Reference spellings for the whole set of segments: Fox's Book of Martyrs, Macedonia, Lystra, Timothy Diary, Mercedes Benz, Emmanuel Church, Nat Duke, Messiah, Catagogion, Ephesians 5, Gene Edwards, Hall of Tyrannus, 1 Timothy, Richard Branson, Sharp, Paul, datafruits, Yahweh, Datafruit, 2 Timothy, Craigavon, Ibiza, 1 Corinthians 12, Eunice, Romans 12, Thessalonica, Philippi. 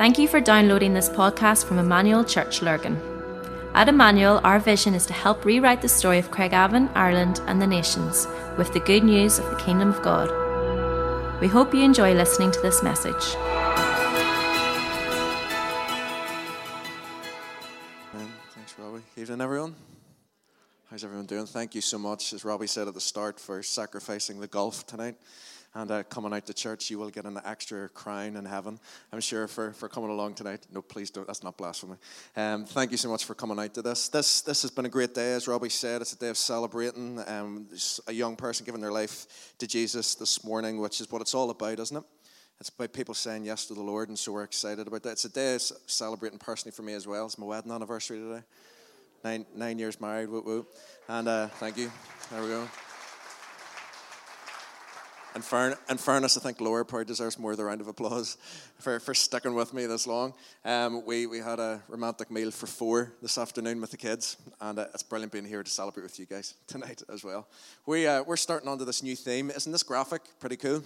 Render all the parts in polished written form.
Thank you for downloading this podcast from Emmanuel Church, Lurgan. At Emmanuel, our vision is to help rewrite the story of Craigavon, Ireland and the nations with the good news of the Kingdom of God. We hope you enjoy listening to this message. Thanks, Robbie. Evening, everyone. How's everyone doing? Thank you so much, as Robbie said at the start, for sacrificing the golf tonight. And coming out to church, you will get an extra crown in heaven, I'm sure, for coming along tonight. No, please don't. That's not blasphemy. Thank you so much for coming out to this. This has been a great day, as Robbie said. It's a day of celebrating a young person giving their life to Jesus this morning, which is what it's all about, isn't it? It's about people saying yes to the Lord, and so we're excited about that. It's a day of celebrating personally for me as well. It's my wedding anniversary today. Nine years married, whoop, whoop. And thank you. There we go. In fairness, I think Laura probably deserves more of the round of applause for sticking with me this long. We had a romantic meal for four this afternoon with the kids, and it's brilliant being here to celebrate with you guys tonight as well. We're starting onto this new theme. Isn't this graphic pretty cool?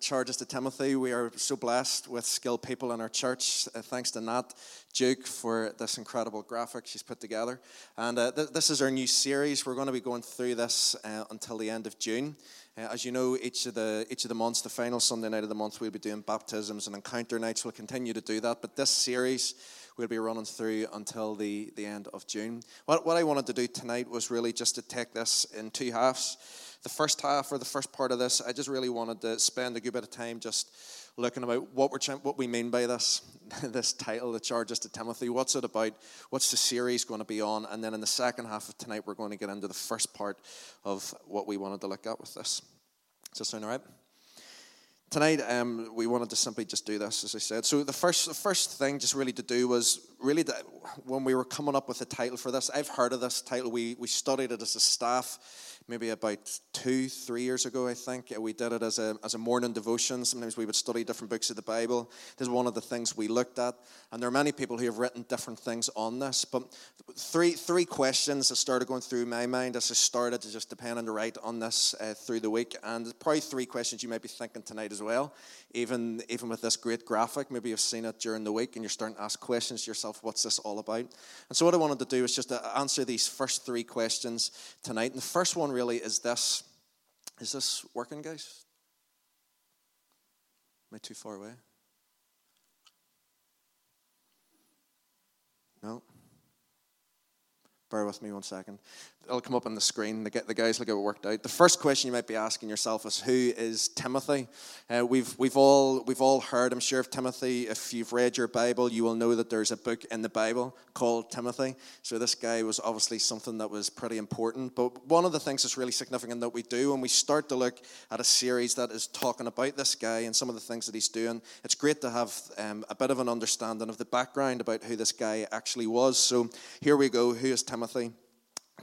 Charges to Timothy. We are so blessed with skilled people in our church. Thanks to Nat Duke for this incredible graphic she's put together. And this is our new series. We're going to be going through this until the end of June. As you know, each of the months, the final Sunday night of the month, we'll be doing baptisms and encounter nights. We'll continue to do that, but this series we'll be running through until the end of June. What I wanted to do tonight was really just to take this in two halves. The first half, or the first part of this, I just really wanted to spend a good bit of time just looking about what we mean by this title, The Charges to Timothy. What's it about? What's the series going to be on? And then in the second half of tonight, we're going to get into the first part of what we wanted to look at with this. Does that sound all right? Tonight, we wanted to simply just do this, as I said. So the first thing just really to do was really to, when we were coming up with the title for this, I've heard of this title. We studied it as a staff maybe about 2-3 years ago, I think. We did it as a morning devotion. Sometimes we would study different books of the Bible. This is one of the things we looked at. And there are many people who have written different things on this. But three questions that started going through my mind as I started to just depend and write on this through the week. And probably three questions you might be thinking tonight as well. Even with this great graphic, maybe you've seen it during the week and you're starting to ask questions to yourself, what's this all about? And so what I wanted to do is just to answer these first three questions tonight. And the first one really is this. Is this working, guys? Am I too far away? No? Bear with me one second. It'll come up on the screen. The guys will get it worked out. The first question you might be asking yourself is, who is Timothy? We've all heard, I'm sure, of Timothy. If you've read your Bible, you will know that there's a book in the Bible called Timothy. So this guy was obviously something that was pretty important. But one of the things that's really significant that we do when we start to look at a series that is talking about this guy and some of the things that he's doing, it's great to have a bit of an understanding of the background about who this guy actually was. So here we go. Who is Timothy?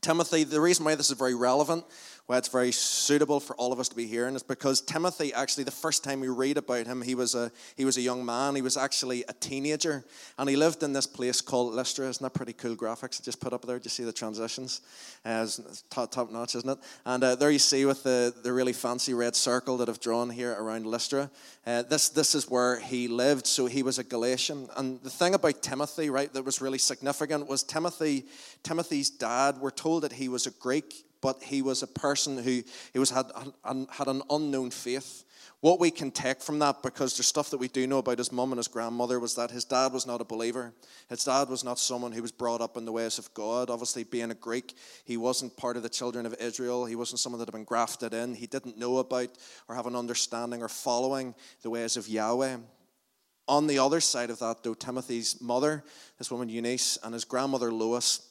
Timothy, the reason why this is very relevant, why it's very suitable for all of us to be hearing, is because Timothy, actually, the first time we read about him, he was a young man. He was actually a teenager, and he lived in this place called Lystra. Isn't that pretty cool graphics I just put up there? Did you see the transitions? It's top notch, isn't it? And there you see with the really fancy red circle that I've drawn here around Lystra. This is where he lived, so he was a Galatian. And the thing about Timothy, right, that was really significant was Timothy's dad, we're told that he was a Greek, but he was a person who had an unknown faith. What we can take from that, because there's stuff that we do know about his mum and his grandmother, was that his dad was not a believer. His dad was not someone who was brought up in the ways of God. Obviously, being a Greek, he wasn't part of the children of Israel. He wasn't someone that had been grafted in. He didn't know about or have an understanding or following the ways of Yahweh. On the other side of that, though, Timothy's mother, this woman Eunice, and his grandmother Lois,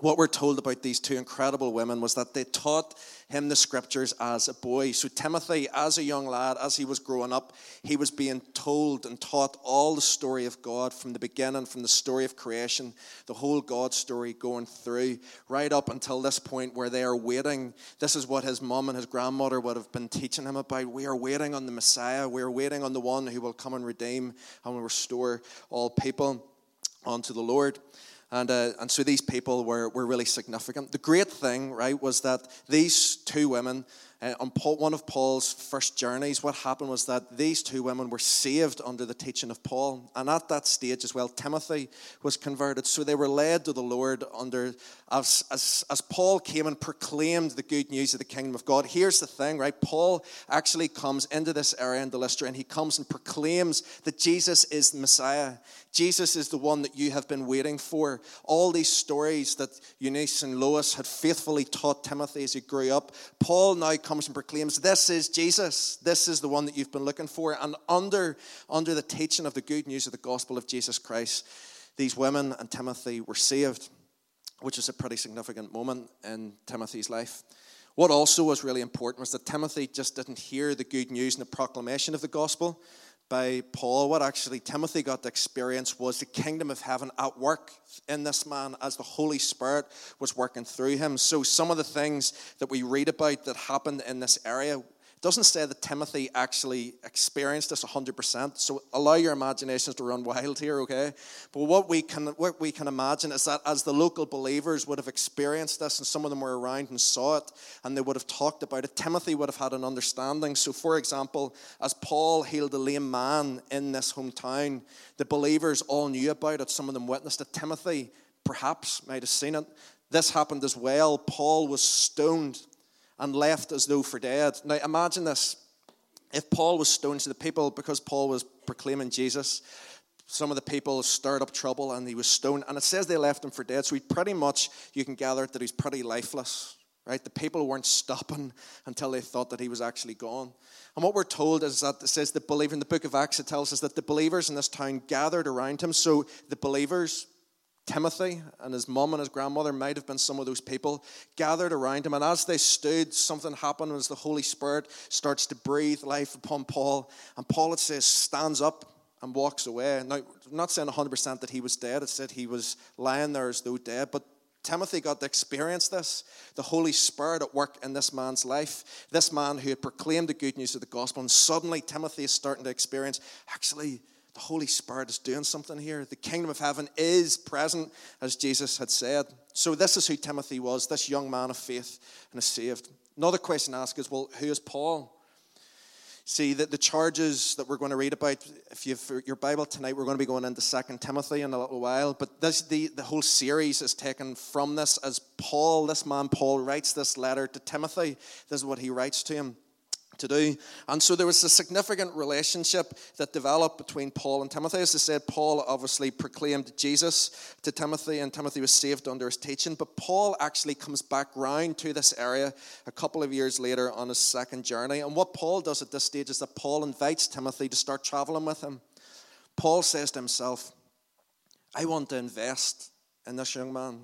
what we're told about these two incredible women was that they taught him the scriptures as a boy. So Timothy, as a young lad, as he was growing up, he was being told and taught all the story of God from the beginning, from the story of creation, the whole God story going through, right up until this point where they are waiting. This is what his mom and his grandmother would have been teaching him about. We are waiting on the Messiah. We are waiting on the one who will come and redeem and will restore all people unto the Lord. And so these people were really significant. The great thing, right, was that these two women On one of Paul's first journeys, what happened was that these two women were saved under the teaching of Paul. And at that stage as well, Timothy was converted. So they were led to the Lord under as Paul came and proclaimed the good news of the kingdom of God. Here's the thing, right? Paul actually comes into this area in Lystra, and he comes and proclaims that Jesus is the Messiah. Jesus is the one that you have been waiting for. All these stories that Eunice and Lois had faithfully taught Timothy as he grew up, Paul now comes and proclaims, this is Jesus. This is the one that you've been looking for. And under the teaching of the good news of the gospel of Jesus Christ, these women and Timothy were saved, which is a pretty significant moment in Timothy's life. What also was really important was that Timothy just didn't hear the good news and the proclamation of the gospel by Paul. What actually Timothy got to experience was the kingdom of heaven at work in this man as the Holy Spirit was working through him. So some of the things that we read about that happened in this area, it doesn't say that Timothy actually experienced this 100%, so allow your imaginations to run wild here, okay? But what we can imagine is that as the local believers would have experienced this, and some of them were around and saw it, and they would have talked about it, Timothy would have had an understanding. So, for example, as Paul healed a lame man in this hometown, the believers all knew about it. Some of them witnessed it. Timothy, perhaps, might have seen it. This happened as well. Paul was stoned and left as though for dead. Now imagine this, if Paul was stoned to the people because Paul was proclaiming Jesus, some of the people stirred up trouble and he was stoned, and it says they left him for dead, so he pretty much, you can gather that he's pretty lifeless, right? The people weren't stopping until they thought that he was actually gone. And what we're told is that it says the believer, in the book of Acts it tells us that the believers in this town gathered around him, so the believers, Timothy and his mum and his grandmother might have been some of those people, gathered around him. And as they stood, something happened as the Holy Spirit starts to breathe life upon Paul. And Paul, it says, stands up and walks away. Now, I'm not saying 100% that he was dead. It said he was lying there as though dead. But Timothy got to experience this, the Holy Spirit at work in this man's life, this man who had proclaimed the good news of the gospel. And suddenly Timothy is starting to experience, actually, the Holy Spirit is doing something here. The kingdom of heaven is present, as Jesus had said. So this is who Timothy was, this young man of faith and is saved. Another question to ask is, well, who is Paul? See, that the charges that we're going to read about, if you have your Bible tonight, we're going to be going into 2 Timothy in a little while. But the whole series is taken from this as Paul, this man Paul, writes this letter to Timothy. This is what he writes to him to do. And so there was a significant relationship that developed between Paul and Timothy. As I said, Paul obviously proclaimed Jesus to Timothy, and Timothy was saved under his teaching. But Paul actually comes back round to this area a couple of years later on his second journey. And what Paul does at this stage is that Paul invites Timothy to start traveling with him. Paul says to himself, I want to invest in this young man.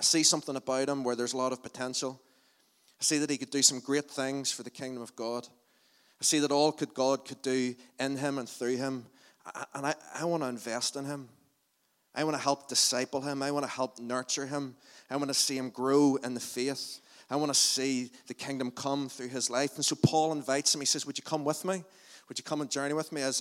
I see something about him where there's a lot of potential. I see that he could do some great things for the kingdom of God. I see that all God could do in him and through him. And I want to invest in him. I want to help disciple him. I want to help nurture him. I want to see him grow in the faith. I want to see the kingdom come through his life. And so Paul invites him. He says, would you come with me? Would you come and journey with me as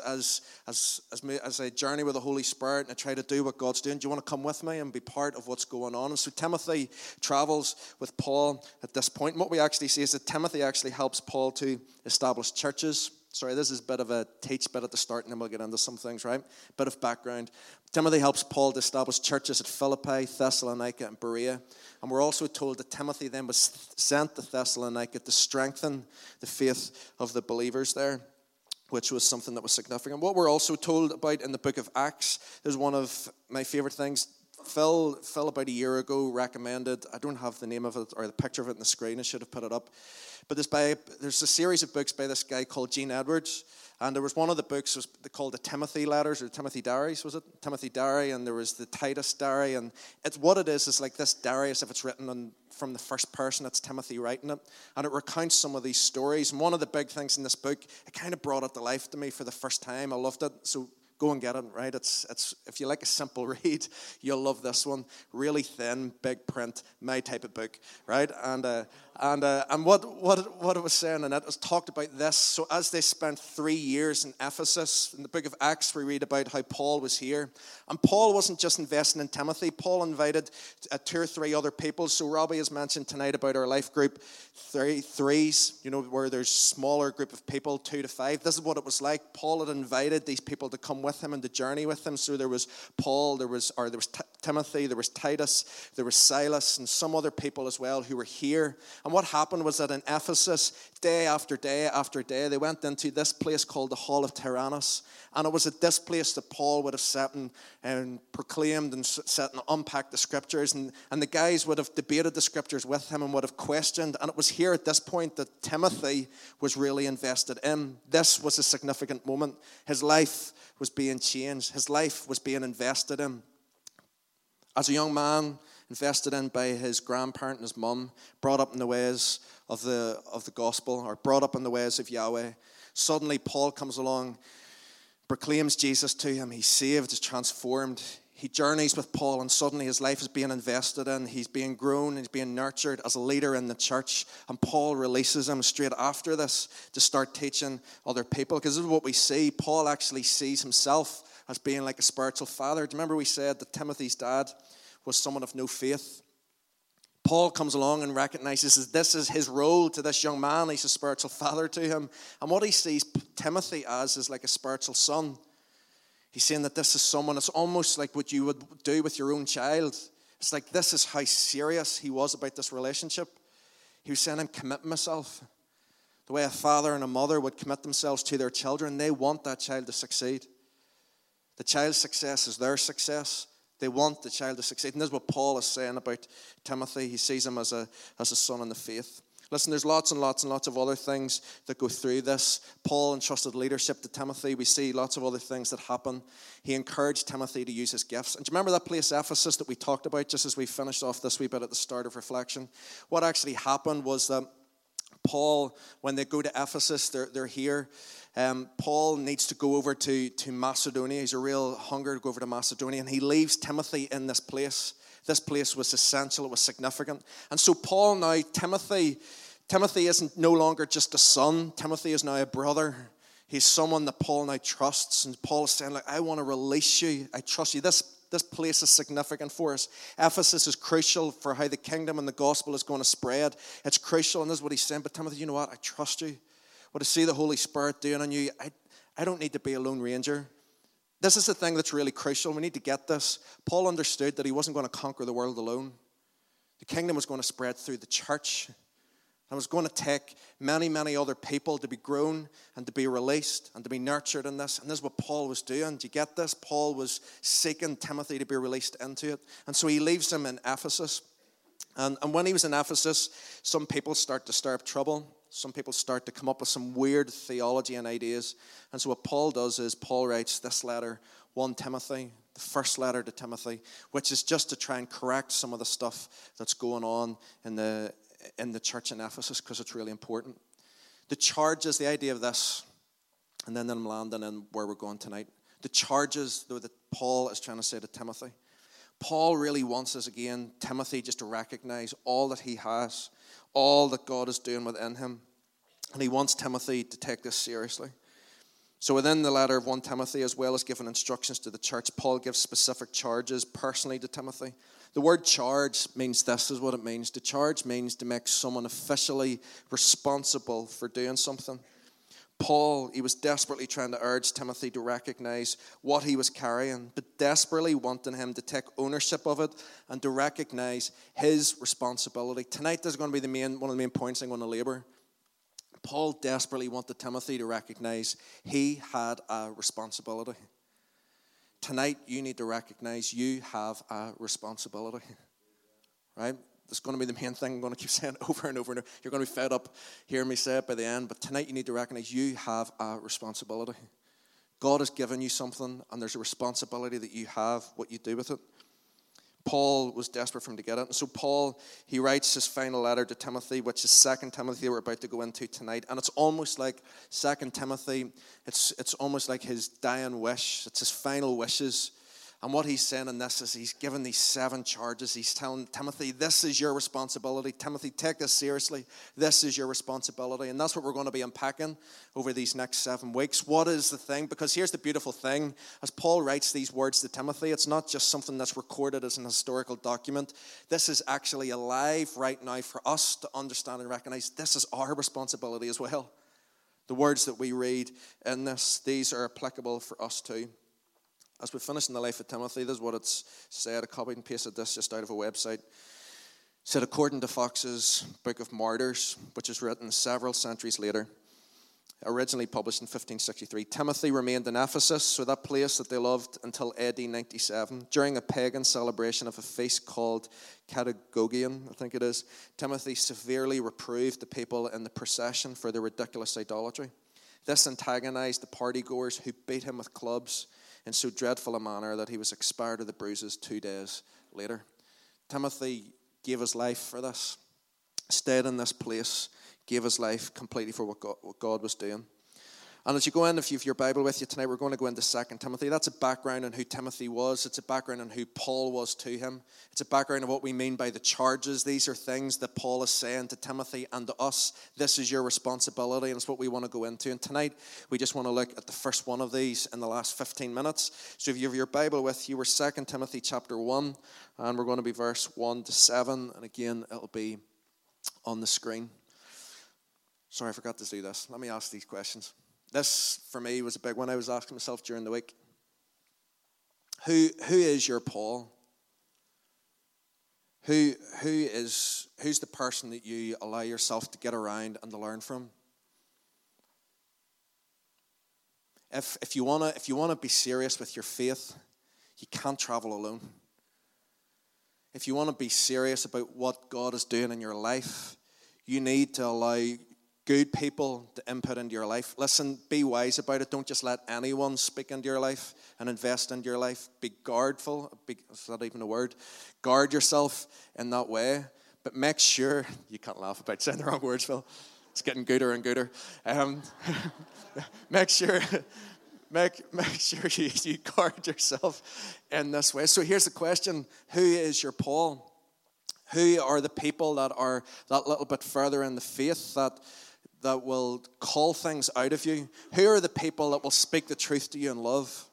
I journey with the Holy Spirit and I try to do what God's doing? Do you want to come with me and be part of what's going on? And so Timothy travels with Paul at this point. And what we actually see is that Timothy actually helps Paul to establish churches. Sorry, this is a bit of a teach bit at the start, and then we'll get into some things, right? Bit of background. Timothy helps Paul to establish churches at Philippi, Thessalonica, and Berea. And we're also told that Timothy then was sent to Thessalonica to strengthen the faith of the believers there, which was something that was significant. What we're also told about in the book of Acts is one of my favorite things. Phil about a year ago recommended, I don't have the name of it or the picture of it on the screen, I should have put it up, but there's a series of books by this guy called Gene Edwards, and there was one of the books was called the Timothy Letters or Timothy Diaries, was it? Timothy Diary, and there was the Titus Diary, and it's what it is like this diary as if it's written on from the first person, it's Timothy writing it, and it recounts some of these stories. And one of the big things in this book, it kind of brought it to life to me for the first time. I loved it. So Go and get it, right? It's if you like a simple read, you'll love this one. Really thin, big print, my type of book, right? And what it was saying, and it was talked about this. So as they spent 3 years in Ephesus, in the book of Acts, we read about how Paul was here. And Paul wasn't just investing in Timothy. Paul invited 2 or 3 other people. So Robbie has mentioned tonight about our life group, threes, you know, where there's smaller group of people, 2 to 5. This is what it was like. Paul had invited these people to come with him and to journey with him. So there was Paul, there was Timothy, there was Titus, there was Silas, and some other people as well who were here. And what happened was that in Ephesus, day after day after day, they went into this place called the Hall of Tyrannus. And it was at this place that Paul would have sat and proclaimed and sat and unpacked the scriptures. And the guys would have debated the scriptures with him and would have questioned. And it was here at this point that Timothy was really invested in. This was a significant moment. His life was being changed. His life was being invested in. As a young man, invested in by his grandparent and his mum, brought up in the ways of the gospel, or brought up in the ways of Yahweh. Suddenly Paul comes along, proclaims Jesus to him. He's saved, he's transformed. He journeys with Paul, and suddenly his life is being invested in. He's being grown, he's being nurtured as a leader in the church. And Paul releases him straight after this to start teaching other people. Because this is what we see. Paul actually sees himself as being like a spiritual father. Do you remember we said that Timothy's dad was someone of no faith? Paul comes along and recognizes that this is his role to this young man. He's a spiritual father to him. And what he sees Timothy as is like a spiritual son. He's saying that this is someone, it's almost like what you would do with your own child. It's like this is how serious he was about this relationship. He was saying, I'm committing myself. The way a father and a mother would commit themselves to their children, they want that child to succeed. The child's success is their success. They want the child to succeed. And this is what Paul is saying about Timothy. He sees him as a son in the faith. Listen, there's lots and lots and lots of other things that go through this. Paul entrusted leadership to Timothy. We see lots of other things that happen. He encouraged Timothy to use his gifts. And do you remember that place, Ephesus, that we talked about just as we finished off this wee bit at the start of reflection? What actually happened was that Paul, when they go to Ephesus, they're here. Paul needs to go over to Macedonia. He's a real hunger to go over to Macedonia. And he leaves Timothy in this place. This place was essential. It was significant. And so Paul now, Timothy isn't no longer just a son. Timothy is now a brother. He's someone that Paul now trusts. And Paul is saying, like, I want to release you. I trust you. This place is significant for us. Ephesus is crucial for how the kingdom and the gospel is going to spread. It's crucial, and this is what he's saying. But Timothy, you know what? I trust you. What I see the Holy Spirit doing in you, I don't need to be a lone ranger. This is the thing that's really crucial. We need to get this. Paul understood that he wasn't going to conquer the world alone. The kingdom was going to spread through the church. And it was going to take many, many other people to be grown and to be released and to be nurtured in this. And this is what Paul was doing. Do you get this? Paul was seeking Timothy to be released into it. And so he leaves him in Ephesus. And when he was in Ephesus, some people start to stir up trouble. Some people start to come up with some weird theology and ideas. And so what Paul does is Paul writes this letter, 1 Timothy. The first letter to Timothy, which is just to try and correct some of the stuff that's going on in the church in Ephesus, because it's really important. The charges, the idea of this, and then I'm landing in where we're going tonight. The charges, though, that Paul is trying to say to Timothy. Paul really wants us, again, Timothy, just to recognize all that he has, all that God is doing within him. And he wants Timothy to take this seriously. So within the letter of 1 Timothy, as well as giving instructions to the church, Paul gives specific charges personally to Timothy. The word charge means this is what it means. To charge means to make someone officially responsible for doing something. Paul, he was desperately trying to urge Timothy to recognize what he was carrying, but desperately wanting him to take ownership of it and to recognize his responsibility. Tonight, this is going to be one of the main points I'm going to labor. Paul desperately wanted Timothy to recognize he had a responsibility. Tonight, you need to recognize you have a responsibility, right? That's going to be the main thing I'm going to keep saying over and over and over. You're going to be fed up hearing me say it by the end, but tonight you need to recognize you have a responsibility. God has given you something, and there's a responsibility that you have, what you do with it. Paul was desperate for him to get it. And so Paul, he writes his final letter to Timothy, which is 2 Timothy we're about to go into tonight. And it's almost like 2 Timothy, it's almost like his dying wish. It's his final wishes. And what he's saying in this is he's given these 7 charges. He's telling Timothy, this is your responsibility. Timothy, take this seriously. This is your responsibility. And that's what we're going to be unpacking over these next 7 weeks. What is the thing? Because here's the beautiful thing. As Paul writes these words to Timothy, it's not just something that's recorded as an historical document. This is actually alive right now for us to understand and recognize this is our responsibility as well. The words that we read in this, these are applicable for us too. As we finish in the life of Timothy, this is what it's said. I copied and pasted this just out of a website. It said, according to Fox's Book of Martyrs, which is written several centuries later, originally published in 1563, Timothy remained in Ephesus, so that place that they loved, until AD 97. During a pagan celebration of a feast called Catagogion, I think it is, Timothy severely reproved the people in the procession for their ridiculous idolatry. This antagonized the partygoers who beat him with clubs in so dreadful a manner that he was expired of the bruises 2 days later. Timothy gave his life for this, stayed in this place, gave his life completely for what God was doing. And as you go in, if you have your Bible with you tonight, we're going to go into 2 Timothy. That's a background on who Timothy was. It's a background on who Paul was to him. It's a background of what we mean by the charges. These are things that Paul is saying to Timothy and to us. This is your responsibility, and it's what we want to go into. And tonight, we just want to look at the first one of these in the last 15 minutes. So if you have your Bible with you, we're 2 Timothy chapter 1, and we're going to be verse 1-7. And again, it'll be on the screen. Sorry, I forgot to do this. Let me ask these questions. This, for me, was a big one I was asking myself during the week. Who is your Paul? Who's the person that you allow yourself to get around and to learn from? If you wanna be serious with your faith, you can't travel alone. If you want to be serious about what God is doing in your life, you need to allow good people to input into your life. Listen, be wise about it. Don't just let anyone speak into your life and invest into your life. Be guardful. Is that even a word? Guard yourself in that way. But make sure, you can't laugh about saying the wrong words, Phil. It's getting gooder and gooder. Make sure you guard yourself in this way. So here's the question. Who is your Paul? Who are the people that are that little bit further in the faith that will call things out of you? Who are the people that will speak the truth to you in love?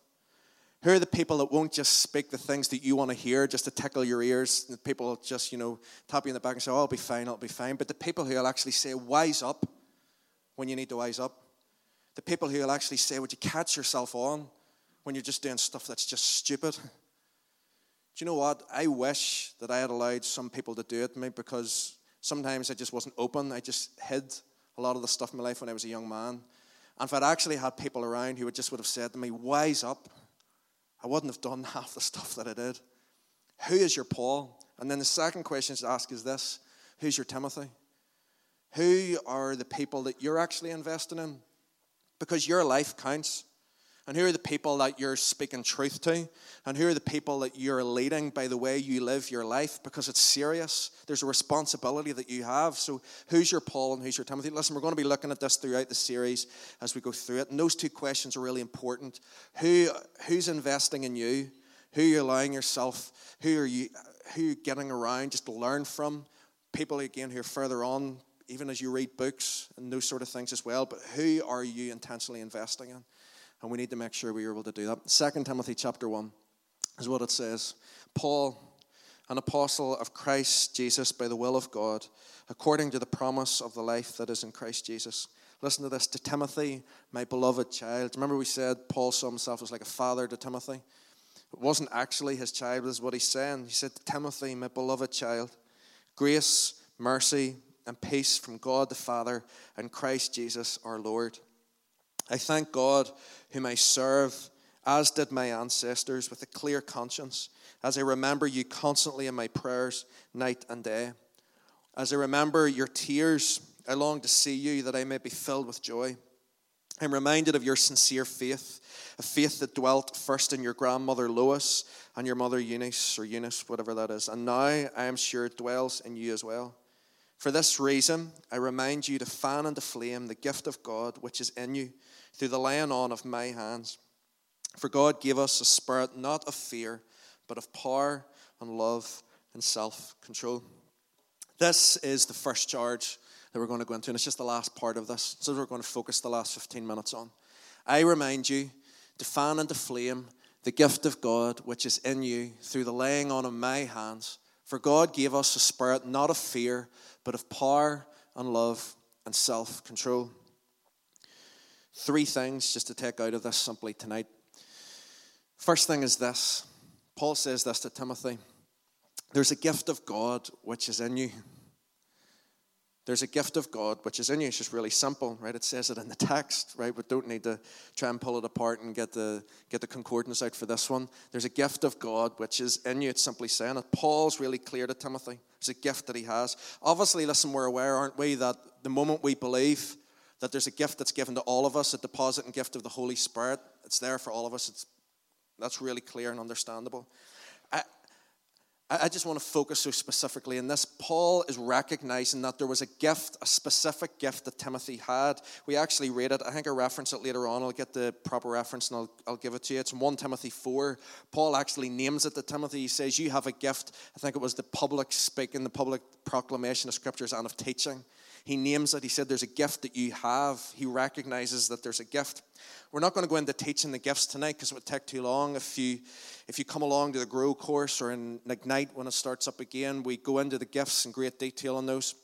Who are the people that won't just speak the things that you want to hear just to tickle your ears? The people will just, tap you in the back and say, oh, I'll be fine. But the people who will actually say, wise up when you need to wise up. The people who will actually say, would you catch yourself on when you're just doing stuff that's just stupid? Do you know what? I wish that I had allowed some people to do it to me, because sometimes I just wasn't open. I just hid a lot of the stuff in my life when I was a young man. And if I'd actually had people around who would have said to me, wise up, I wouldn't have done half the stuff that I did. Who is your Paul? And then the second question to ask is this. Who's your Timothy? Who are the people that you're actually investing in? Because your life counts. And who are the people that you're speaking truth to? And who are the people that you're leading by the way you live your life? Because it's serious. There's a responsibility that you have. So who's your Paul and who's your Timothy? Listen, we're going to be looking at this throughout the series as we go through it. And those two questions are really important. Who's investing in you? Who are you allowing yourself? Who are you getting around just to learn from? People, again, who are further on, even as you read books and those sort of things as well. But who are you intentionally investing in? And we need to make sure we are able to do that. 2 Timothy chapter 1 is what it says. Paul, an apostle of Christ Jesus by the will of God, according to the promise of the life that is in Christ Jesus. Listen to this. To Timothy, my beloved child. Remember we said Paul saw himself as like a father to Timothy. It wasn't actually his child, is what he's saying. He said, to Timothy, my beloved child, grace, mercy, and peace from God the Father and Christ Jesus our Lord. I thank God, whom I serve, as did my ancestors, with a clear conscience, as I remember you constantly in my prayers, night and day. As I remember your tears, I long to see you, that I may be filled with joy. I'm reminded of your sincere faith, a faith that dwelt first in your grandmother Lois and your mother Eunice, whatever that is, and now I am sure it dwells in you as well. For this reason, I remind you to fan into flame the gift of God which is in you through the laying on of my hands. For God gave us a spirit not of fear, but of power and love and self-control. This is the first charge that we're going to go into, and it's just the last part of this. So we're going to focus the last 15 minutes on. I remind you to fan into flame the gift of God which is in you through the laying on of my hands. For God gave us a spirit not of fear, but of power and love and self-control. Three things just to take out of this simply tonight. First thing is this. Paul says this to Timothy. There's a gift of God which is in you. There's a gift of God which is in you. It's just really simple, right? It says it in the text, right? We don't need to try and pull it apart and get the concordance out for this one. There's a gift of God which is in you. It's simply saying it. Paul's really clear to Timothy. It's a gift that he has. Obviously, listen, we're aware, aren't we, that the moment we believe that there's a gift that's given to all of us, a deposit and gift of the Holy Spirit, it's there for all of us. That's really clear and understandable. I just want to focus so specifically on this. Paul is recognizing that there was a gift, a specific gift that Timothy had. We actually read it. I think I reference it later on. I'll get the proper reference and I'll give it to you. It's in 1 Timothy 4. Paul actually names it to Timothy. He says, you have a gift. I think it was the public speaking, the public proclamation of scriptures and of teaching. He names it. He said, there's a gift that you have. He recognizes that there's a gift. We're not going to go into teaching the gifts tonight because it would take too long. If you come along to the Grow course or in Ignite when it starts up again, we go into the gifts in great detail on those.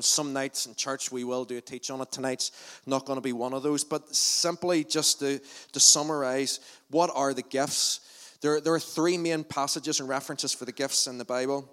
Some nights in church we will do a teach on it. Tonight's not going to be one of those. But simply just to summarize, what are the gifts? There are three main passages and references for the gifts in the Bible.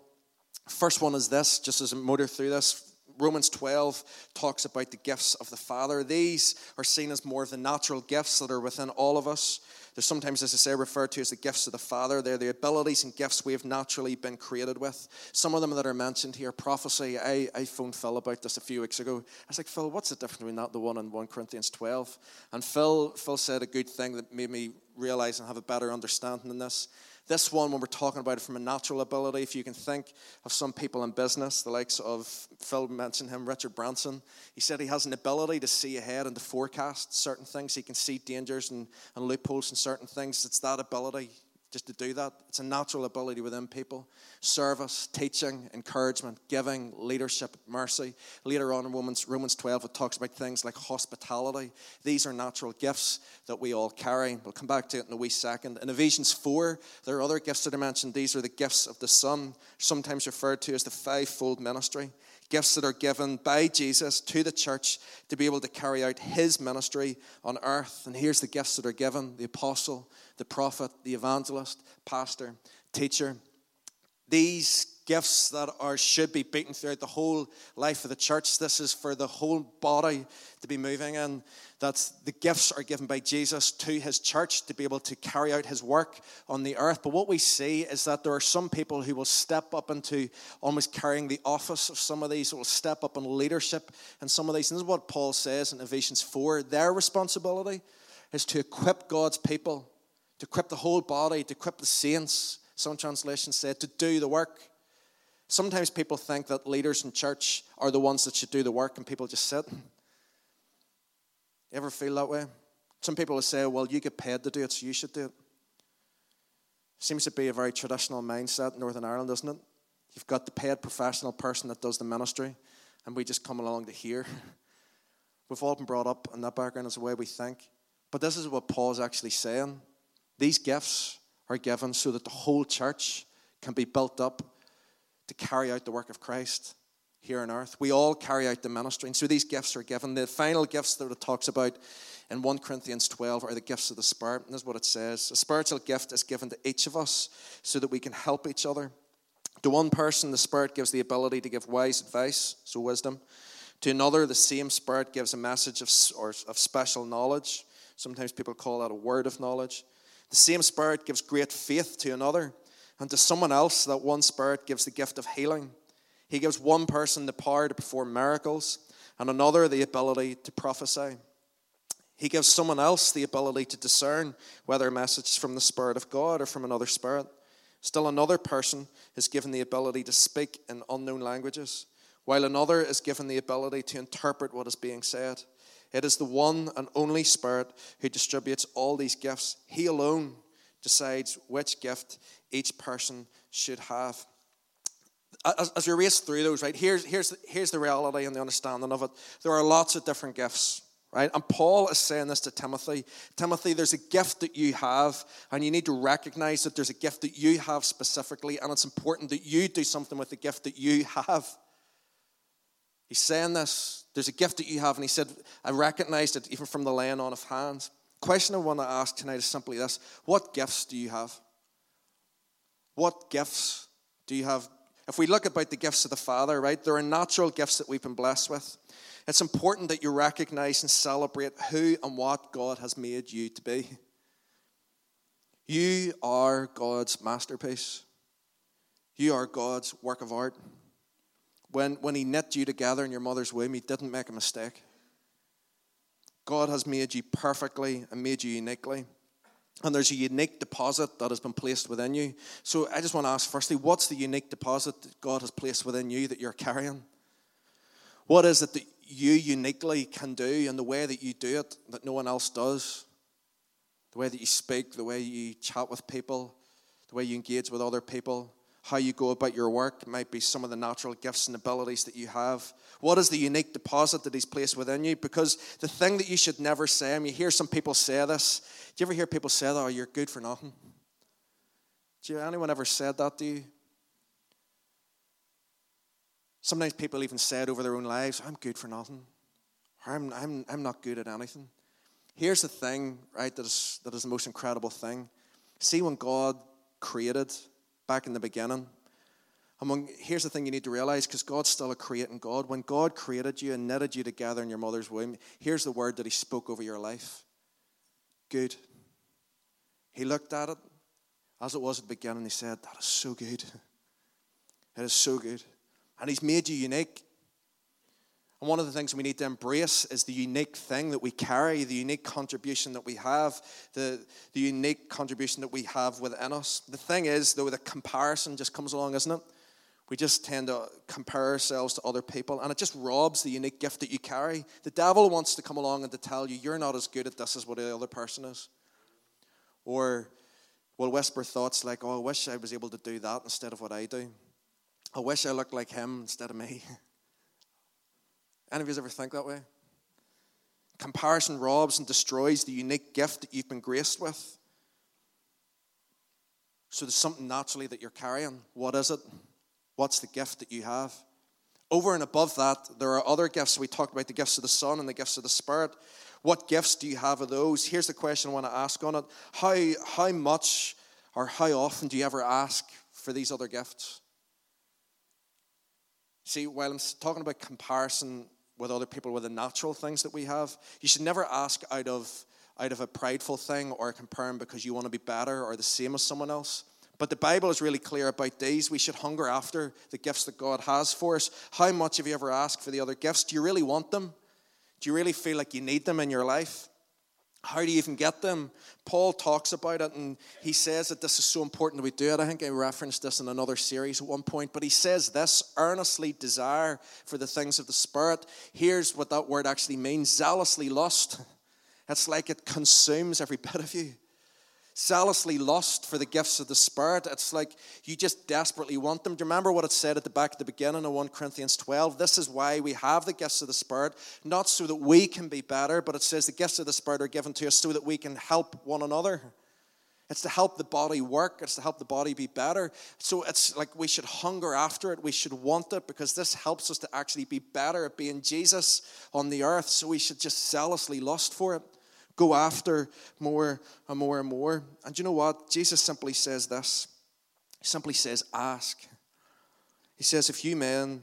First one is this, just as I motor through this. Romans 12 talks about the gifts of the Father. These are seen as more of the natural gifts that are within all of us. They're sometimes, as I say, referred to as the gifts of the Father. They're the abilities and gifts we have naturally been created with. Some of them that are mentioned here, prophecy. I phoned Phil about this a few weeks ago. I was like, Phil, what's the difference between that and the one in 1 Corinthians 12? And Phil said a good thing that made me realize and have a better understanding than this. This one, when we're talking about it from a natural ability, if you can think of some people in business, the likes of, Phil mentioned him, Richard Branson. He said he has an ability to see ahead and to forecast certain things. He can see dangers and loopholes in certain things. It's that ability just to do that. It's a natural ability within people. Service, teaching, encouragement, giving, leadership, mercy. Later on in Romans 12, it talks about things like hospitality. These are natural gifts that we all carry. We'll come back to it in a wee second. In Ephesians 4, there are other gifts that are mentioned. These are the gifts of the Son, sometimes referred to as the fivefold ministry. Gifts that are given by Jesus to the church to be able to carry out his ministry on earth. And here's the gifts that are given. The apostle, the prophet, the evangelist, pastor, teacher. These gifts that should be beaten throughout the whole life of the church. This is for the whole body to be moving in. That's the gifts are given by Jesus to his church to be able to carry out his work on the earth. But what we see is that there are some people who will step up into almost carrying the office of some of these, will step up in leadership in some of these. And this is what Paul says in Ephesians 4. Their responsibility is to equip God's people, to equip the whole body, to equip the saints, some translations say, to do the work. Sometimes people think that leaders in church are the ones that should do the work and people just sit. You ever feel that way? Some people will say, well, you get paid to do it, so you should do it. Seems to be a very traditional mindset in Northern Ireland, doesn't it? You've got the paid professional person that does the ministry, and we just come along to hear. We've all been brought up in that background as the way we think. But this is what Paul's actually saying. These gifts are given so that the whole church can be built up to carry out the work of Christ here on earth. We all carry out the ministry, and so these gifts are given. The final gifts that it talks about in 1 Corinthians 12 are the gifts of the Spirit, and this is what it says. A spiritual gift is given to each of us so that we can help each other. To one person, the Spirit gives the ability to give wise advice, so wisdom. To another, the same Spirit gives a message of special knowledge. Sometimes people call that a word of knowledge. The same Spirit gives great faith to another. And to someone else, that one Spirit gives the gift of healing. He gives one person the power to perform miracles and another the ability to prophesy. He gives someone else the ability to discern whether a message is from the Spirit of God or from another spirit. Still another person is given the ability to speak in unknown languages, while another is given the ability to interpret what is being said. It is the one and only Spirit who distributes all these gifts. He alone decides which gift each person should have. As we race through those, right, here's the reality and the understanding of it. There are lots of different gifts, right? And Paul is saying this to Timothy. Timothy, there's a gift that you have, and you need to recognize that there's a gift that you have specifically, and it's important that you do something with the gift that you have. He's saying this. There's a gift that you have, and he said, I recognized it even from the laying on of hands. The question I want to ask tonight is simply this. What gifts do you have? What gifts do you have? If we look about the gifts of the Father, right, there are natural gifts that we've been blessed with. It's important that you recognize and celebrate who and what God has made you to be. You are God's masterpiece. You are God's work of art. When he knit you together in your mother's womb, he didn't make a mistake. God has made you perfectly and made you uniquely. And there's a unique deposit that has been placed within you. So I just want to ask firstly, what's the unique deposit that God has placed within you that you're carrying? What is it that you uniquely can do in the way that you do it that no one else does? The way that you speak, the way you chat with people, the way you engage with other people, how you go about your work might be some of the natural gifts and abilities that you have. What is the unique deposit that he's placed within you? Because the thing that you should never say, I mean, you hear some people say this. Do you ever hear people say that, oh, you're good for nothing? Do you, anyone ever said that to you? Sometimes people even say it over their own lives, I'm good for nothing, or I'm not good at anything. Here's the thing, right, that is the most incredible thing. See, when God created back in the beginning. Here's the thing you need to realize, because God's still a creating God. When God created you and knitted you together in your mother's womb, here's the word that he spoke over your life. Good. He looked at it as it was at the beginning. He said, that is so good. It is so good. And he's made you unique. And one of the things we need to embrace is the unique thing that we carry, the unique contribution that we have, the unique contribution that we have within us. The thing is, though, the comparison just comes along, isn't it? We just tend to compare ourselves to other people, and it just robs the unique gift that you carry. The devil wants to come along and to tell you, you're not as good at this as what the other person is. Or will whisper thoughts like, oh, I wish I was able to do that instead of what I do. I wish I looked like him instead of me. Any of you ever think that way? Comparison robs and destroys the unique gift that you've been graced with. So there's something naturally that you're carrying. What is it? What's the gift that you have? Over and above that, there are other gifts. We talked about the gifts of the Son and the gifts of the Spirit. What gifts do you have of those? Here's the question I want to ask on it. How much or how often do you ever ask for these other gifts? See, while I'm talking about comparison with other people, with the natural things that we have, you should never ask out of a prideful thing or comparing because you want to be better or the same as someone else. But the Bible is really clear about these. We should hunger after the gifts that God has for us. How much have you ever asked for the other gifts? Do you really want them? Do you really feel like you need them in your life? How do you even get them? Paul talks about it, and he says that this is so important that we do it. I think I referenced this in another series at one point, but he says this, earnestly desire for the things of the Spirit. Here's what that word actually means, zealously lust. It's like it consumes every bit of you. Zealously lust for the gifts of the Spirit. It's like you just desperately want them. Do you remember what it said at the back at the beginning of 1 Corinthians 12? This is why we have the gifts of the Spirit, not so that we can be better, but it says the gifts of the Spirit are given to us so that we can help one another. It's to help the body work. It's to help the body be better. So it's like we should hunger after it. We should want it because this helps us to actually be better at being Jesus on the earth. So we should just zealously lust for it. Go after more and more and more. And you know what? Jesus simply says this. He simply says, ask. He says, if you men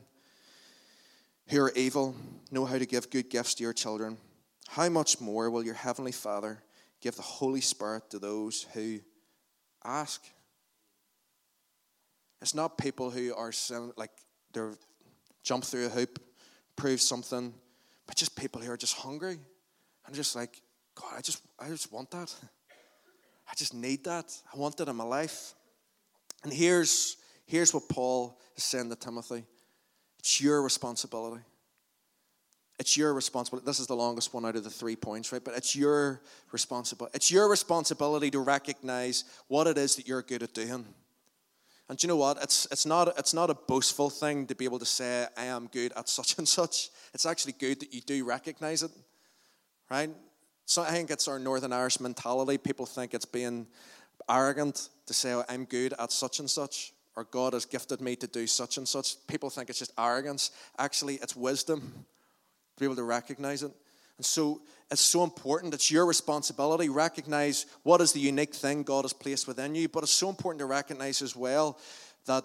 who are evil know how to give good gifts to your children, how much more will your heavenly Father give the Holy Spirit to those who ask? It's not people who are sin, like they're jump through a hoop, prove something, but just people who are just hungry. I'm just like, God, I just want that. I just need that. I want that in my life. And here's what Paul is saying to Timothy. It's your responsibility. It's your responsibility. This is the longest one out of the 3 points, right? But it's your responsibility. It's your responsibility to recognize what it is that you're good at doing. And do you know what? It's not a boastful thing to be able to say, I am good at such and such. It's actually good that you do recognize it, right? So I think it's our Northern Irish mentality. People think it's being arrogant to say, oh, I'm good at such and such, or God has gifted me to do such and such. People think it's just arrogance. Actually, it's wisdom. Be able to recognize it. And so it's so important. It's your responsibility. Recognize what is the unique thing God has placed within you. But it's so important to recognize as well that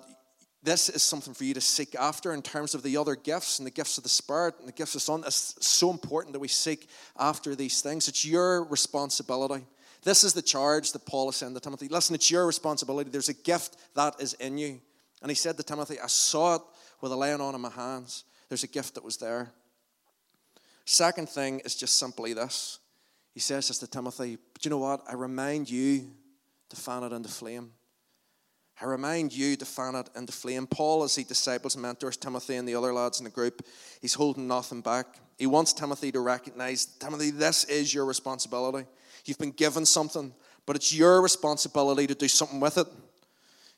this is something for you to seek after in terms of the other gifts and the gifts of the Spirit and the gifts of the Son. It's so important that we seek after these things. It's your responsibility. This is the charge that Paul is sending to Timothy. Listen, it's your responsibility. There's a gift that is in you. And he said to Timothy, I saw it with the laying on of my hands. There's a gift that was there. Second thing is just simply this. He says this to Timothy, but you know what? I remind you to fan it into flame. I remind you to fan it into flame. Paul, as he disciples and mentors Timothy and the other lads in the group, he's holding nothing back. He wants Timothy to recognize, Timothy, this is your responsibility. You've been given something, but it's your responsibility to do something with it.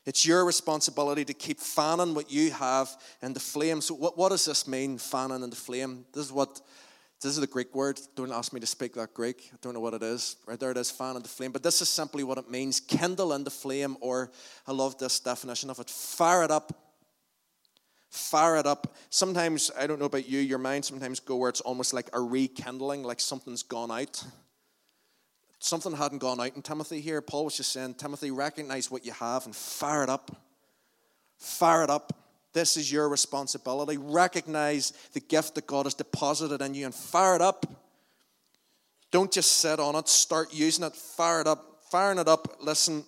It's your responsibility to keep fanning what you have into flame. So what does this mean, fanning into flame? This is the Greek word. Don't ask me to speak that Greek. I don't know what it is. Right there it is, fan into flame. But this is simply what it means, kindle into flame, or I love this definition of it, fire it up. Fire it up. Sometimes, I don't know about you, your mind sometimes go where it's almost like a rekindling, like something's gone out. Something hadn't gone out in Timothy here. Paul was just saying, Timothy, recognize what you have and fire it up. Fire it up. This is your responsibility. Recognize the gift that God has deposited in you and fire it up. Don't just sit on it. Start using it. Fire it up. Firing it up, listen,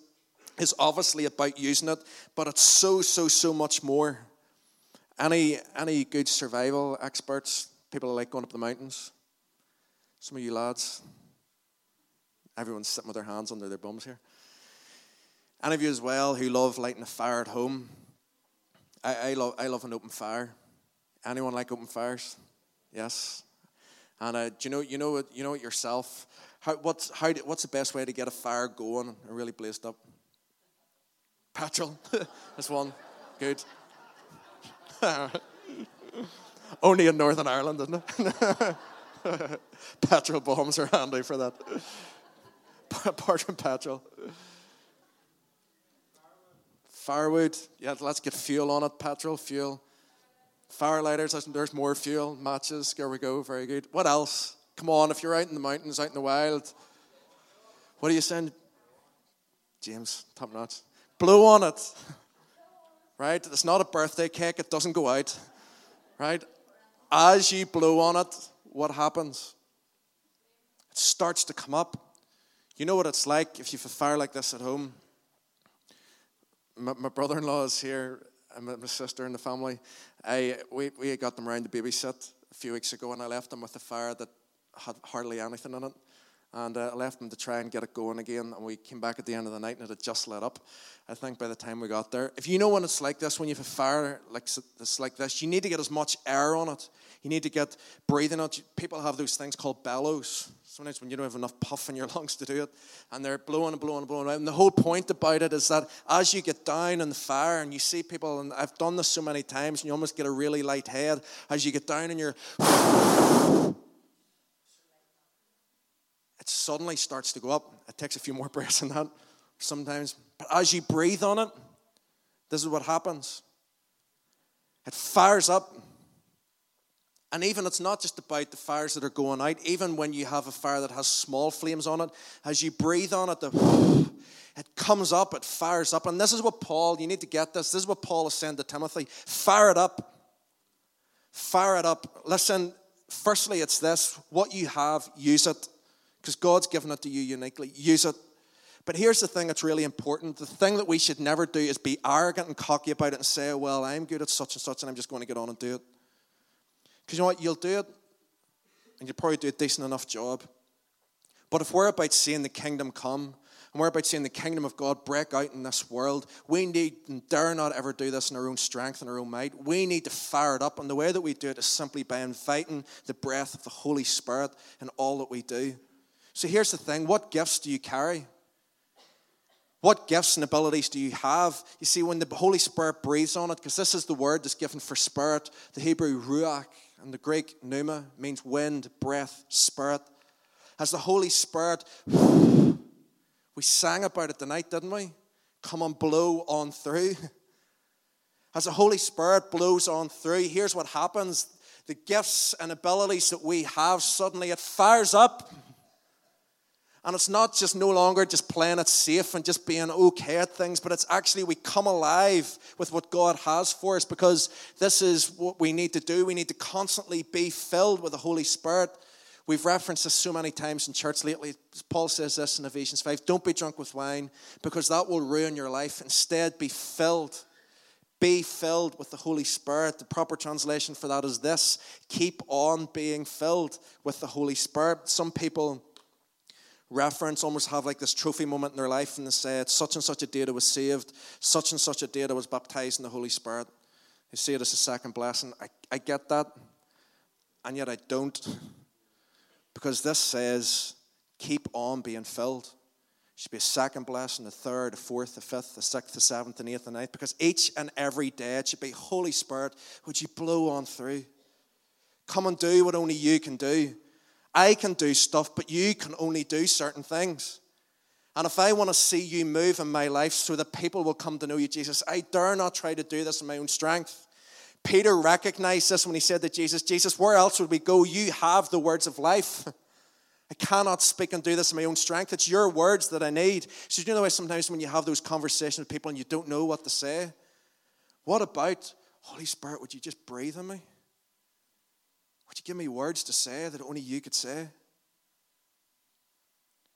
is obviously about using it, but it's so much more. Any good survival experts, people like going up the mountains? Some of you lads, everyone's sitting with their hands under their bums here. Any of you as well who love lighting a fire at home? I love an open fire. Anyone like open fires? Yes. And do you know it yourself? What's the best way to get a fire going and really blazed up? Petrol. That's one. Good. Only in Northern Ireland, isn't it? Petrol bombs are handy for that. Apart from petrol. Firewood, yeah, let's get fuel on it, petrol, fuel. Fire lighters, there's more fuel, matches, there we go, very good. What else? Come on, if you're out in the mountains, out in the wild, what do you send? James, top notch. Blow on it, right? It's not a birthday cake, it doesn't go out, right? As you blow on it, what happens? It starts to come up. You know what it's like if you have a fire like this at home? My brother-in-law is here, and my sister and the family. We got them around to babysit a few weeks ago, and I left them with a fire that had hardly anything in it. And I left them to try and get it going again, and we came back at the end of the night, and it had just lit up, I think, by the time we got there. If you know when it's like this, when you have a fire like this, you need to get as much air on it. You need to get breathing out. People have those things called bellows. Sometimes when you don't have enough puff in your lungs to do it, and they're blowing and blowing and blowing out. And the whole point about it is that as you get down in the fire and you see people, and I've done this so many times, and you almost get a really light head as you get down and you're... It suddenly starts to go up. It takes a few more breaths than that sometimes. But as you breathe on it, this is what happens. It fires up. And even it's not just about the fires that are going out. Even when you have a fire that has small flames on it, as you breathe on it, it comes up, it fires up. And this is what Paul, you need to get this. This is what Paul is saying to Timothy. Fire it up. Fire it up. Listen, firstly, it's this. What you have, use it. Because God's given it to you uniquely. Use it. But here's the thing that's really important. The thing that we should never do is be arrogant and cocky about it and say, well, I'm good at such and such, and I'm just going to get on and do it. Because you know what? You'll do it, and you'll probably do a decent enough job. But if we're about seeing the kingdom come, and we're about seeing the kingdom of God break out in this world, we need and dare not ever do this in our own strength and our own might. We need to fire it up. And the way that we do it is simply by inviting the breath of the Holy Spirit in all that we do. So here's the thing. What gifts do you carry? What gifts and abilities do you have? You see, when the Holy Spirit breathes on it, because this is the word that's given for spirit, the Hebrew ruach and the Greek pneuma means wind, breath, spirit. As the Holy Spirit... We sang about it tonight, didn't we? Come on, blow on through. As the Holy Spirit blows on through, here's what happens. The gifts and abilities that we have, suddenly it fires up. And it's not just no longer just playing it safe and just being okay at things, but it's actually we come alive with what God has for us, because this is what we need to do. We need to constantly be filled with the Holy Spirit. We've referenced this so many times in church lately. Paul says this in Ephesians 5, don't be drunk with wine because that will ruin your life. Instead, be filled. Be filled with the Holy Spirit. The proper translation for that is this. Keep on being filled with the Holy Spirit. Some people reference, almost have like this trophy moment in their life and they say, it's such and such a day that was saved, such and such a day that was baptized in the Holy Spirit. They see it as a second blessing. I get that, and yet I don't. Because this says, keep on being filled. It should be a second blessing, a third, a fourth, a fifth, a sixth, a seventh, an eighth, a ninth. Because each and every day it should be, Holy Spirit, would you blow on through? Come and do what only you can do. I can do stuff, but you can only do certain things. And if I want to see you move in my life so that people will come to know you, Jesus, I dare not try to do this in my own strength. Peter recognized this when he said to Jesus, where else would we go? You have the words of life. I cannot speak and do this in my own strength. It's your words that I need. So you know why sometimes when you have those conversations with people and you don't know what to say? What about, Holy Spirit, would you just breathe on me? Would you give me words to say that only you could say?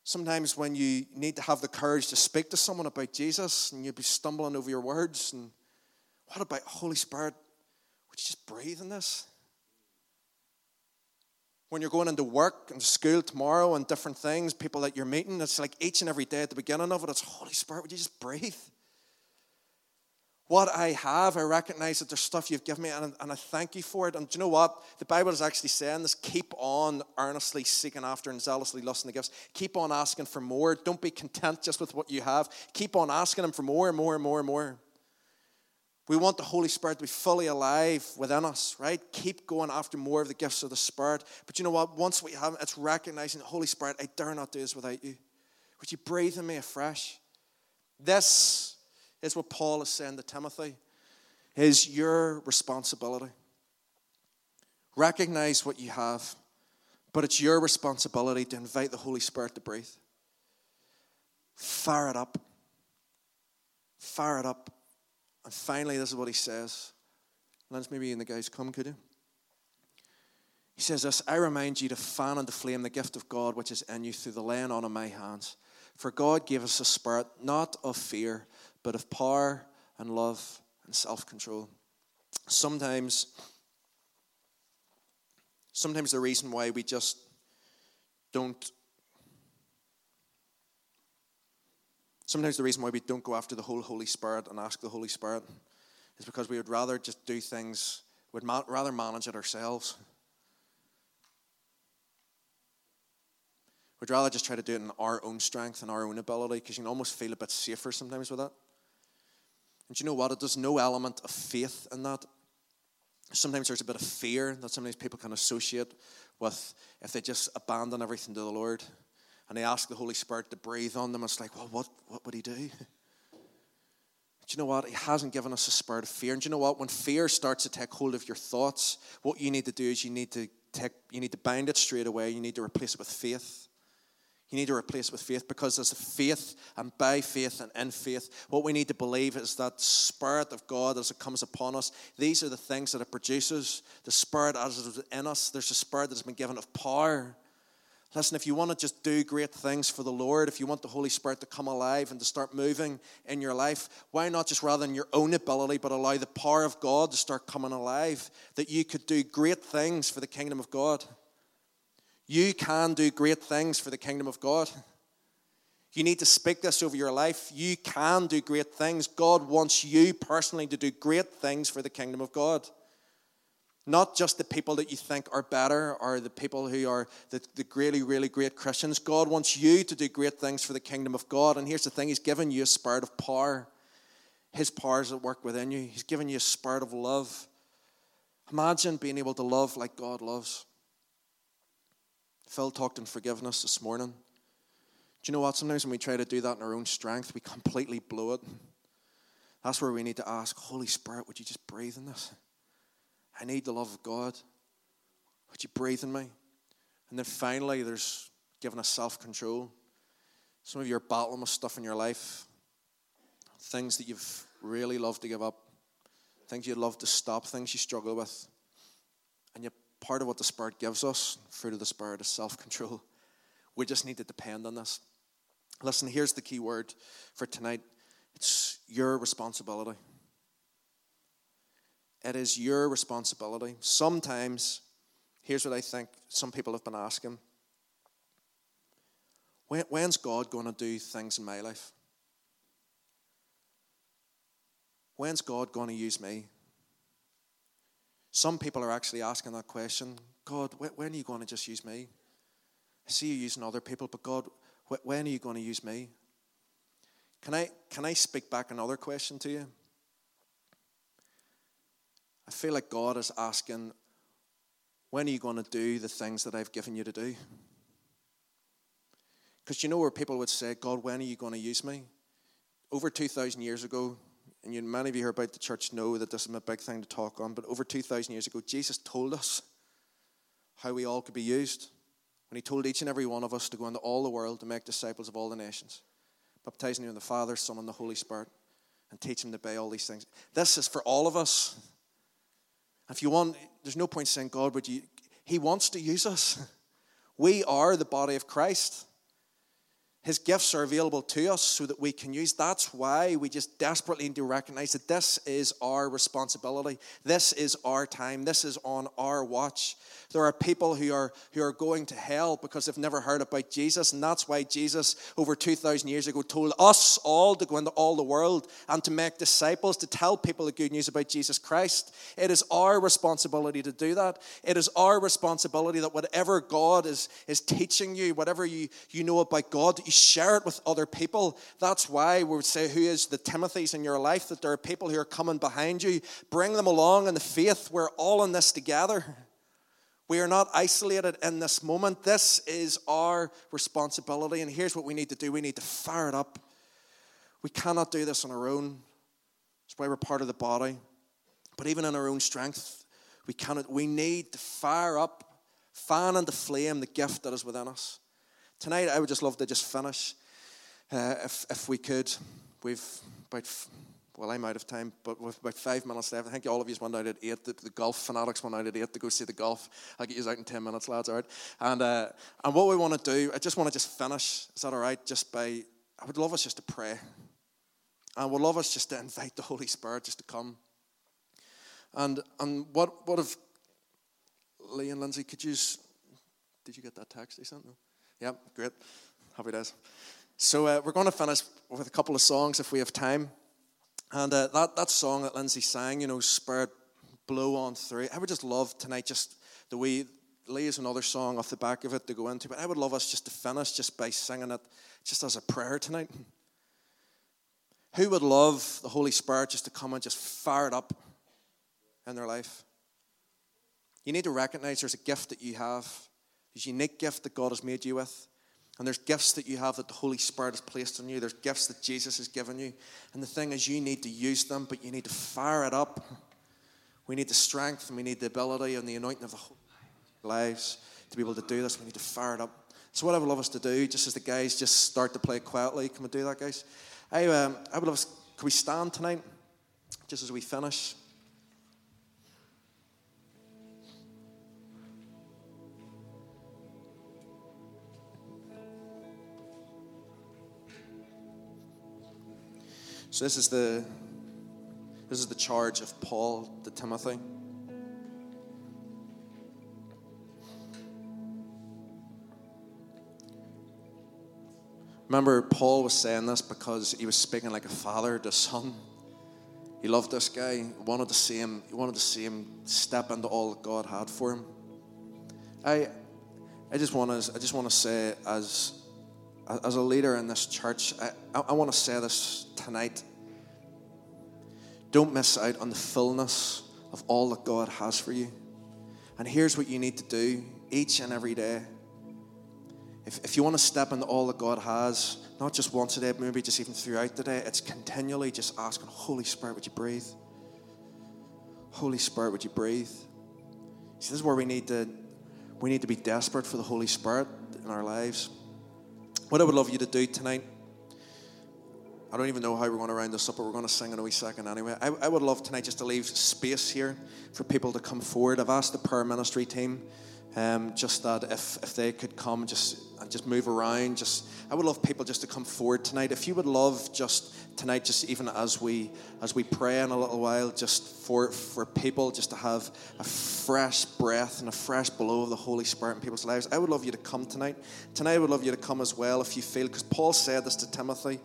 Sometimes when you need to have the courage to speak to someone about Jesus and you'd be stumbling over your words, and what about, Holy Spirit, would you just breathe in this? When you're going into work and school tomorrow and different things, people that you're meeting, it's like each and every day at the beginning of it, it's Holy Spirit, would you just breathe? What I have, I recognize that there's stuff you've given me, and I thank you for it. And do you know what? The Bible is actually saying this. Keep on earnestly seeking after and zealously lusting the gifts. Keep on asking for more. Don't be content just with what you have. Keep on asking Him for more and more and more and more. We want the Holy Spirit to be fully alive within us, right? Keep going after more of the gifts of the Spirit. But you know what? Once we have it, it's recognizing the Holy Spirit, I dare not do this without you. Would you breathe in me afresh? This is what Paul is saying to Timothy, is your responsibility. Recognize what you have, but it's your responsibility to invite the Holy Spirit to breathe. Fire it up. Fire it up. And finally, this is what he says. Lance, maybe you and the guys come, could you? He says this, I remind you to fan into flame the gift of God which is in you through the laying on of my hands. For God gave us a spirit, not of fear, but of power and love and self-control. Sometimes the reason why we just don't go after the whole Holy Spirit and ask the Holy Spirit is because we would rather just do things, we'd rather manage it ourselves. We'd rather just try to do it in our own strength and our own ability, because you can almost feel a bit safer sometimes with that. And you know what? There's no element of faith in that. Sometimes there's a bit of fear that sometimes people can associate with if they just abandon everything to the Lord. And they ask the Holy Spirit to breathe on them. It's like, well, what would He do? Do you know what? He hasn't given us a spirit of fear. And do you know what? When fear starts to take hold of your thoughts, what you need to do is you need to bind it straight away. You need to replace it with faith. You need to replace it with faith, because there's faith and by faith and in faith. What we need to believe is that the Spirit of God, as it comes upon us, these are the things that it produces. The Spirit as it is in us, there's a Spirit that has been given of power. Listen, if you want to just do great things for the Lord, if you want the Holy Spirit to come alive and to start moving in your life, why not just, rather than your own ability, but allow the power of God to start coming alive, that you could do great things for the kingdom of God? You can do great things for the kingdom of God. You need to speak this over your life. You can do great things. God wants you personally to do great things for the kingdom of God. Not just the people that you think are better or the people who are the really, really great Christians. God wants you to do great things for the kingdom of God. And here's the thing. He's given you a spirit of power. His power is at work within you. He's given you a spirit of love. Imagine being able to love like God loves. Phil talked in forgiveness this morning. Do you know what? Sometimes when we try to do that in our own strength, we completely blow it. That's where we need to ask, Holy Spirit, would you just breathe in this? I need the love of God. Would you breathe in me? And then finally, there's giving us self-control. Some of you are battling with stuff in your life. Things that you've really loved to give up. Things you'd love to stop. Things you struggle with. And yet, part of what the Spirit gives us, fruit of the Spirit, is self-control. We just need to depend on this. Listen, here's the key word for tonight. It's your responsibility. It is your responsibility. Sometimes, here's what I think some people have been asking. When's God going to do things in my life? When's God going to use me? Some people are actually asking that question. God, when are you going to just use me? I see you using other people, but God, when are you going to use me? Can I speak back another question to you? I feel like God is asking, when are you going to do the things that I've given you to do? Because you know where people would say, God, when are you going to use me? Over 2,000 years ago, and many of you who are about the church know that this is a big thing to talk on, but over 2,000 years ago, Jesus told us how we all could be used. When he told each and every one of us to go into all the world to make disciples of all the nations, baptizing them in the Father, Son, and the Holy Spirit, and teach them to obey all these things. This is for all of us. If you want, there's no point saying, God, would you? He wants to use us. We are the body of Christ. His gifts are available to us so that we can use. That's why we just desperately need to recognize that this is our responsibility. This is our time. This is on our watch. There are people who are going to hell because they've never heard about Jesus. And that's why Jesus, over 2,000 years ago, told us all to go into all the world and to make disciples, to tell people the good news about Jesus Christ. It is our responsibility to do that. It is our responsibility that whatever God is teaching you, whatever you know about God, that you share it with other people. That's why we would say, who is the Timothys in your life? That there are people who are coming behind you. Bring them along in the faith. We're all in this together. We are not isolated in this moment. This is our responsibility. And here's what we need to do. We need to fire it up. We cannot do this on our own. That's why we're part of the body. But even in our own strength, we need to fire up, fan into flame the gift that is within us. Tonight, I would just love to just finish, if we could. I'm out of time, but with about 5 minutes left. I think all of you went out at 8. The golf fanatics went out at 8 to go see the golf. I'll get you out in 10 minutes, lads, all right? And what we want to do, I just want to just finish, is that all right, I would love us just to pray. I would love us just to invite the Holy Spirit just to come. And what if, Lee and Lindsay, did you get that text they sent? No? Yeah, great. Happy days. So we're going to finish with a couple of songs if we have time. And that song that Lindsay sang, Spirit Blow on Through, I would just love tonight just the way Lee is another song off the back of it to go into. But I would love us just to finish just by singing it just as a prayer tonight. Who would love the Holy Spirit just to come and just fire it up in their life? You need to recognize there's a gift that you have. There's a unique gift that God has made you with. And there's gifts that you have that the Holy Spirit has placed on you. There's gifts that Jesus has given you. And the thing is, you need to use them, but you need to fire it up. We need the strength, and we need the ability and the anointing of the whole lives to be able to do this. We need to fire it up. So what I would love us to do, just as the guys just start to play quietly, can we do that, guys? I would love us, can we stand tonight, just as we finish? So this is the charge of Paul to Timothy. Remember, Paul was saying this because he was speaking like a father to son. He loved this guy. He wanted to see him step into all that God had for him. I just want to say, as a leader in this church, I want to say this tonight. Don't miss out on the fullness of all that God has for you. And here's what you need to do each and every day. If you want to step into all that God has, not just once a day, but maybe just even throughout the day, it's continually just asking, Holy Spirit, would you breathe? Holy Spirit, would you breathe? See, this is where we need to be desperate for the Holy Spirit in our lives. What I would love you to do tonight, I don't even know how we're going to round this up, but we're going to sing in a wee second anyway. I would love tonight just to leave space here for people to come forward. I've asked the prayer ministry team just that if they could come and just move around. I would love people just to come forward tonight. If you would love just tonight, just even as we pray in a little while, just for people just to have a fresh breath and a fresh blow of the Holy Spirit in people's lives, I would love you to come tonight. Tonight I would love you to come as well if you feel, because Paul said this to Timothy,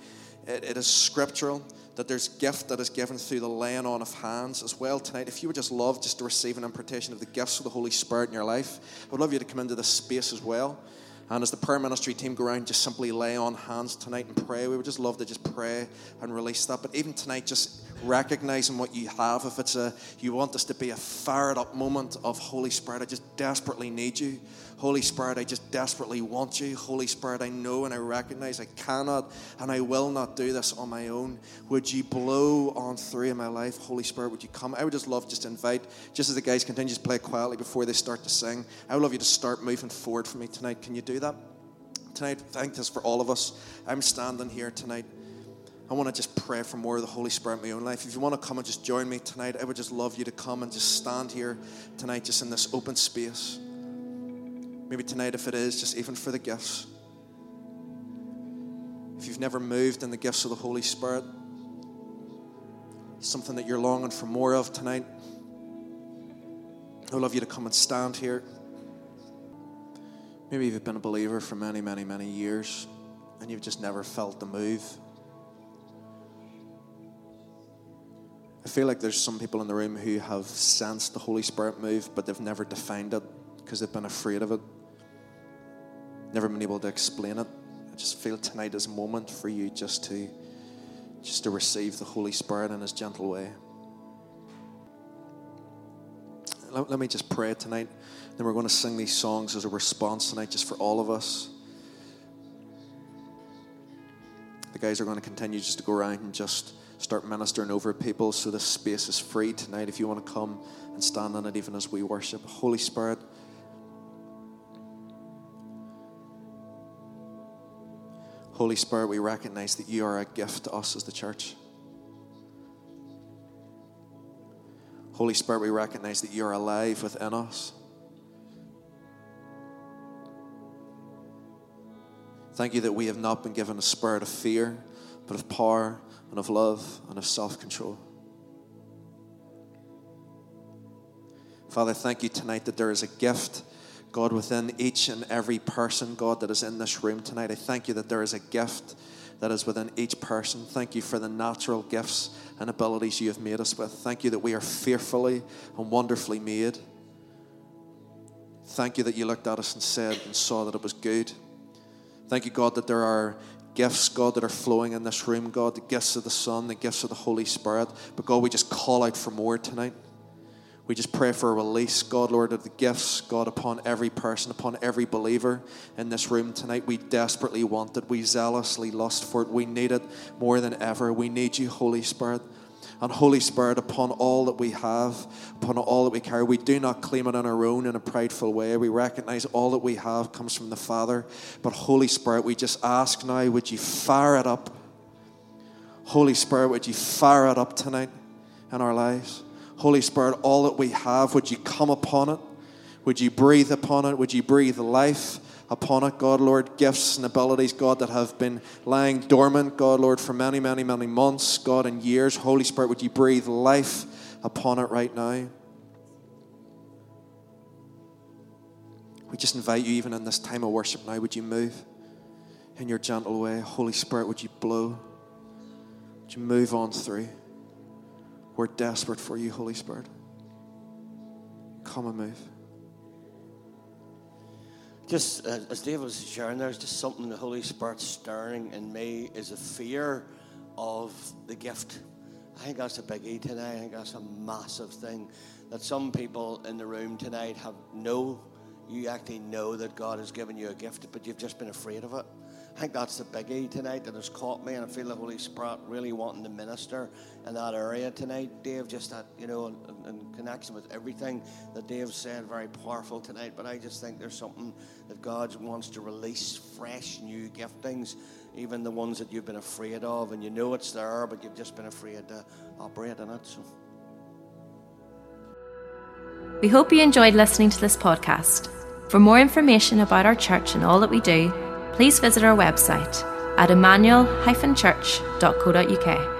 it is scriptural that there's gift that is given through the laying on of hands as well tonight. If you would just love just to receive an impartation of the gifts of the Holy Spirit in your life, I would love you to come into this space as well. And as the prayer ministry team go around, just simply lay on hands tonight and pray. We would just love to just pray and release that. But even tonight, just recognizing what you have. If it's you want this to be a fired up moment of Holy Spirit, I just desperately need you. Holy Spirit, I just desperately want you. Holy Spirit, I know and I recognize I cannot and I will not do this on my own. Would you blow on through in my life? Holy Spirit, would you come? I would just love just to invite, just as the guys continue to play quietly before they start to sing, I would love you to start moving forward for me tonight. Can you do that? Tonight, thank this for all of us. I'm standing here tonight. I want to just pray for more of the Holy Spirit in my own life. If you want to come and just join me tonight, I would just love you to come and just stand here tonight, just in this open space. Maybe tonight, if it is, just even for the gifts. If you've never moved in the gifts of the Holy Spirit, something that you're longing for more of tonight, I would love you to come and stand here. Maybe you've been a believer for many, many, many years, and you've just never felt the move. I feel like there's some people in the room who have sensed the Holy Spirit move, but they've never defined it because they've been afraid of it, never been able to explain it. I just feel tonight is a moment for you just to receive the Holy Spirit in His gentle way. Let me just pray tonight, then we're going to sing these songs as a response tonight, just for all of us. The guys are going to continue just to go around and just start ministering over people, so this space is free tonight if you want to come and stand on it even as we worship. Holy Spirit, Holy Spirit, we recognize that you are a gift to us as the church. Holy Spirit, we recognize that you are alive within us. Thank you that we have not been given a spirit of fear, but of power, and of love, and of self-control. Father, thank you tonight that there is a gift, God, within each and every person, God, that is in this room tonight. I thank you that there is a gift that is within each person. Thank you for the natural gifts and abilities you have made us with. Thank you that we are fearfully and wonderfully made. Thank you that you looked at us and said and saw that it was good. Thank you, God, that there are gifts, God, that are flowing in this room, God, the gifts of the Son, the gifts of the Holy Spirit. But God, we just call out for more tonight. We just pray for a release, God, Lord, of the gifts, God, upon every person, upon every believer in this room tonight. We desperately want it. We zealously lust for it. We need it more than ever. We need you, Holy Spirit. And Holy Spirit, upon all that we have, upon all that we carry, we do not claim it on our own in a prideful way. We recognize all that we have comes from the Father. But Holy Spirit, we just ask now, would you fire it up? Holy Spirit, would you fire it up tonight in our lives? Holy Spirit, all that we have, would you come upon it? Would you breathe upon it? Would you breathe life upon it, God, Lord, gifts and abilities, God, that have been lying dormant, God, Lord, for many, many, many months, God, and years. Holy Spirit, would you breathe life upon it right now? We just invite you, even in this time of worship now, would you move? in your gentle way. Holy Spirit, would you blow? Would you move on through? We're desperate for you, Holy Spirit. Come and move. Just as Dave was sharing, there's just something the Holy Spirit's stirring in me is a fear of the gift. I think that's a biggie tonight. I think that's a massive thing that some people in the room tonight have no. You actually know that God has given you a gift, but you've just been afraid of it. I think that's the biggie tonight that has caught me, and I feel the Holy Spirit really wanting to minister in that area tonight, Dave, just that, you know, in connection with everything that Dave said, very powerful tonight. But I just think there's something that God wants to release, fresh, new giftings, even the ones that you've been afraid of, and you know it's there, but you've just been afraid to operate in it. So. We hope you enjoyed listening to this podcast. For more information about our church and all that we do, please visit our website at emmanuel-church.co.uk.